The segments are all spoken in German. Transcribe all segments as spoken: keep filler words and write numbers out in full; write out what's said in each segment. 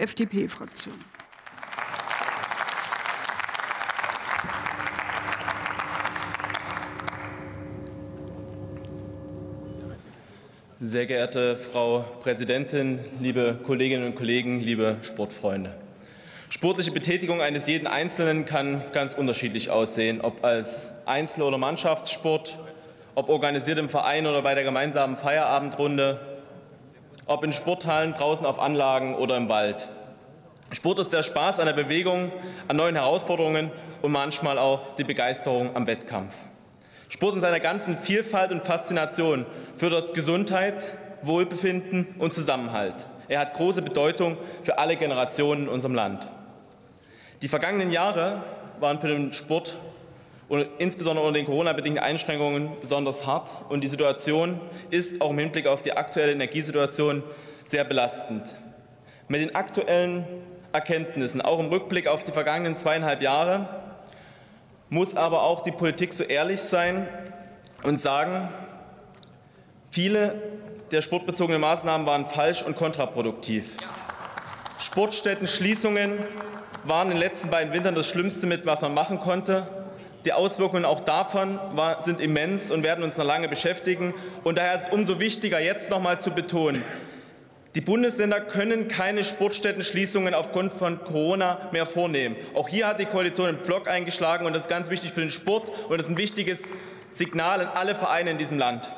F D P-Fraktion. Sehr geehrte Frau Präsidentin, liebe Kolleginnen und Kollegen, liebe Sportfreunde! Sportliche Betätigung eines jeden Einzelnen kann ganz unterschiedlich aussehen, ob als Einzel- oder Mannschaftssport, ob organisiert im Verein oder bei der gemeinsamen Feierabendrunde, ob in Sporthallen, draußen auf Anlagen oder im Wald. Sport ist der Spaß an der Bewegung, an neuen Herausforderungen und manchmal auch die Begeisterung am Wettkampf. Sport in seiner ganzen Vielfalt und Faszination fördert Gesundheit, Wohlbefinden und Zusammenhalt. Er hat große Bedeutung für alle Generationen in unserem Land. Die vergangenen Jahre waren für den Sport und insbesondere unter den Corona-bedingten Einschränkungen besonders hart. Und die Situation ist auch im Hinblick auf die aktuelle Energiesituation sehr belastend. Mit den aktuellen Erkenntnissen, auch im Rückblick auf die vergangenen zweieinhalb Jahre, muss aber auch die Politik so ehrlich sein und sagen, viele der sportbezogenen Maßnahmen waren falsch und kontraproduktiv. Sportstätten-Schließungen waren in den letzten beiden Wintern das Schlimmste, mit was man machen konnte. Die Auswirkungen auch davon sind immens und werden uns noch lange beschäftigen. Und daher ist es umso wichtiger, jetzt noch mal zu betonen, die Bundesländer können keine Sportstättenschließungen aufgrund von Corona mehr vornehmen. Auch hier hat die Koalition einen Block eingeschlagen, und das ist ganz wichtig für den Sport, und das ist ein wichtiges Signal an alle Vereine in diesem Land.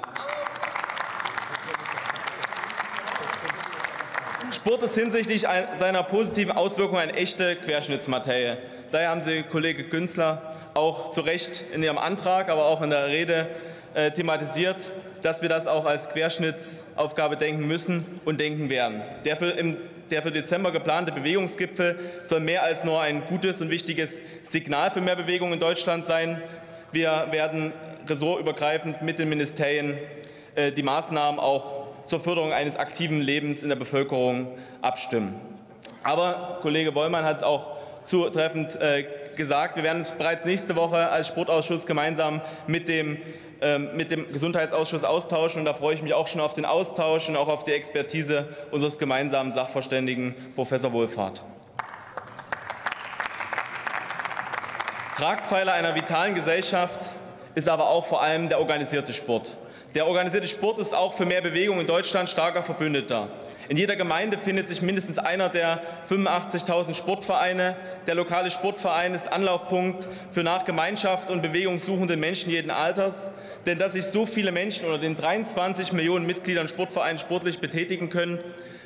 Sport ist hinsichtlich seiner positiven Auswirkungen eine echte Querschnittsmaterie. Daher haben Sie, Kollege Günzler, auch zu Recht in Ihrem Antrag, aber auch in der Rede äh, thematisiert, dass wir das auch als Querschnittsaufgabe denken müssen und denken werden. Der für, im, der für Dezember geplante Bewegungsgipfel soll mehr als nur ein gutes und wichtiges Signal für mehr Bewegung in Deutschland sein. Wir werden ressortübergreifend mit den Ministerien äh, die Maßnahmen auch zur Förderung eines aktiven Lebens in der Bevölkerung abstimmen. Aber Kollege Bollmann hat es auch zutreffend äh, gesagt, wir werden uns bereits nächste Woche als Sportausschuss gemeinsam mit dem, ähm, mit dem Gesundheitsausschuss austauschen. Und da freue ich mich auch schon auf den Austausch und auch auf die Expertise unseres gemeinsamen Sachverständigen Professor Wohlfahrt. Tragpfeiler einer vitalen Gesellschaft ist aber auch vor allem der organisierte Sport. Der organisierte Sport ist auch für mehr Bewegung in Deutschland starker Verbündeter. In jeder Gemeinde findet sich mindestens einer der fünfundachtzigtausend Sportvereine. Der lokale Sportverein ist Anlaufpunkt für nach Gemeinschaft und Bewegung suchende Menschen jeden Alters. Denn dass sich so viele Menschen unter den dreiundzwanzig Millionen Mitgliedern Sportvereinen sportlich betätigen können,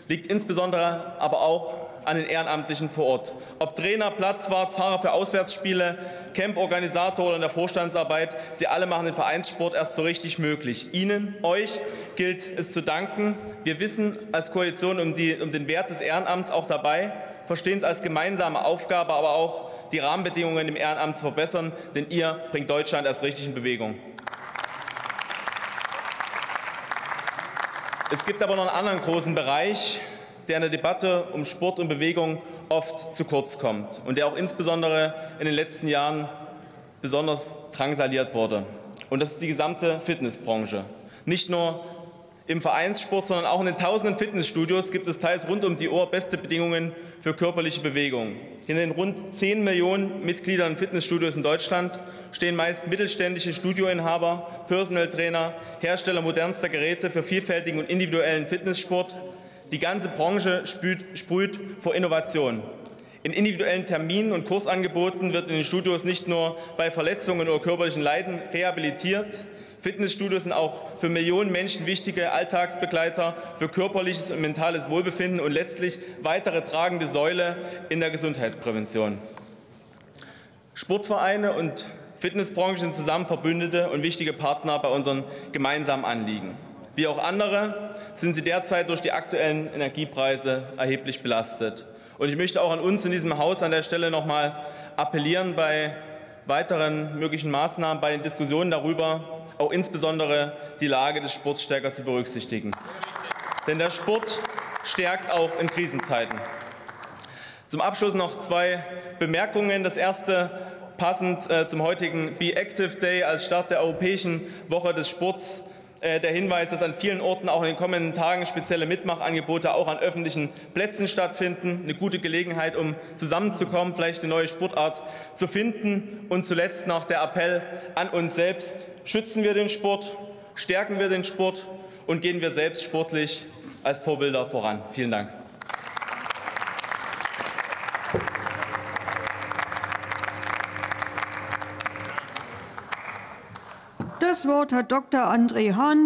liegt insbesondere aber auch an den Ehrenamtlichen vor Ort. Ob Trainer, Platzwart, Fahrer für Auswärtsspiele, Camp-Organisator oder in der Vorstandsarbeit, sie alle machen den Vereinssport erst so richtig möglich. Ihnen, euch gilt es zu danken. Wir wissen als Koalition um, die, um den Wert des Ehrenamts auch dabei, verstehen es als gemeinsame Aufgabe, aber auch die Rahmenbedingungen im Ehrenamt zu verbessern, denn ihr bringt Deutschland erst richtig in Bewegung. Es gibt aber noch einen anderen großen Bereich, der in der Debatte um Sport und Bewegung oft zu kurz kommt und der auch insbesondere in den letzten Jahren besonders drangsaliert wurde. Und das ist die gesamte Fitnessbranche. Nicht nur im Vereinssport, sondern auch in den tausenden Fitnessstudios gibt es teils rund um die Uhr beste Bedingungen für körperliche Bewegung. In den rund zehn Millionen Mitgliedern in Fitnessstudios in Deutschland stehen meist mittelständische Studioinhaber, Personal-Trainer, Hersteller modernster Geräte für vielfältigen und individuellen Fitnesssport. Die ganze Branche sprüht vor Innovation. In individuellen Terminen und Kursangeboten wird in den Studios nicht nur bei Verletzungen oder körperlichen Leiden rehabilitiert. Fitnessstudios sind auch für Millionen Menschen wichtige Alltagsbegleiter für körperliches und mentales Wohlbefinden und letztlich weitere tragende Säule in der Gesundheitsprävention. Sportvereine und Fitnessbranche sind zusammen Verbündete und wichtige Partner bei unseren gemeinsamen Anliegen. Wie auch andere sind sie derzeit durch die aktuellen Energiepreise erheblich belastet. Und ich möchte auch an uns in diesem Haus an der Stelle noch mal appellieren, bei weiteren möglichen Maßnahmen, bei den Diskussionen darüber auch insbesondere die Lage des Sports stärker zu berücksichtigen. Denn der Sport stärkt auch in Krisenzeiten. Zum Abschluss noch zwei Bemerkungen. Das erste passend zum heutigen Be Active Day als Start der Europäischen Woche des Sports. äh, der Hinweis, dass an vielen Orten auch in den kommenden Tagen spezielle Mitmachangebote auch an öffentlichen Plätzen stattfinden. Eine gute Gelegenheit, um zusammenzukommen, vielleicht eine neue Sportart zu finden. Und zuletzt noch der Appell an uns selbst. Schützen wir den Sport, stärken wir den Sport und gehen wir selbst sportlich als Vorbilder voran. Vielen Dank. Das Wort hat Doktor André Hahn.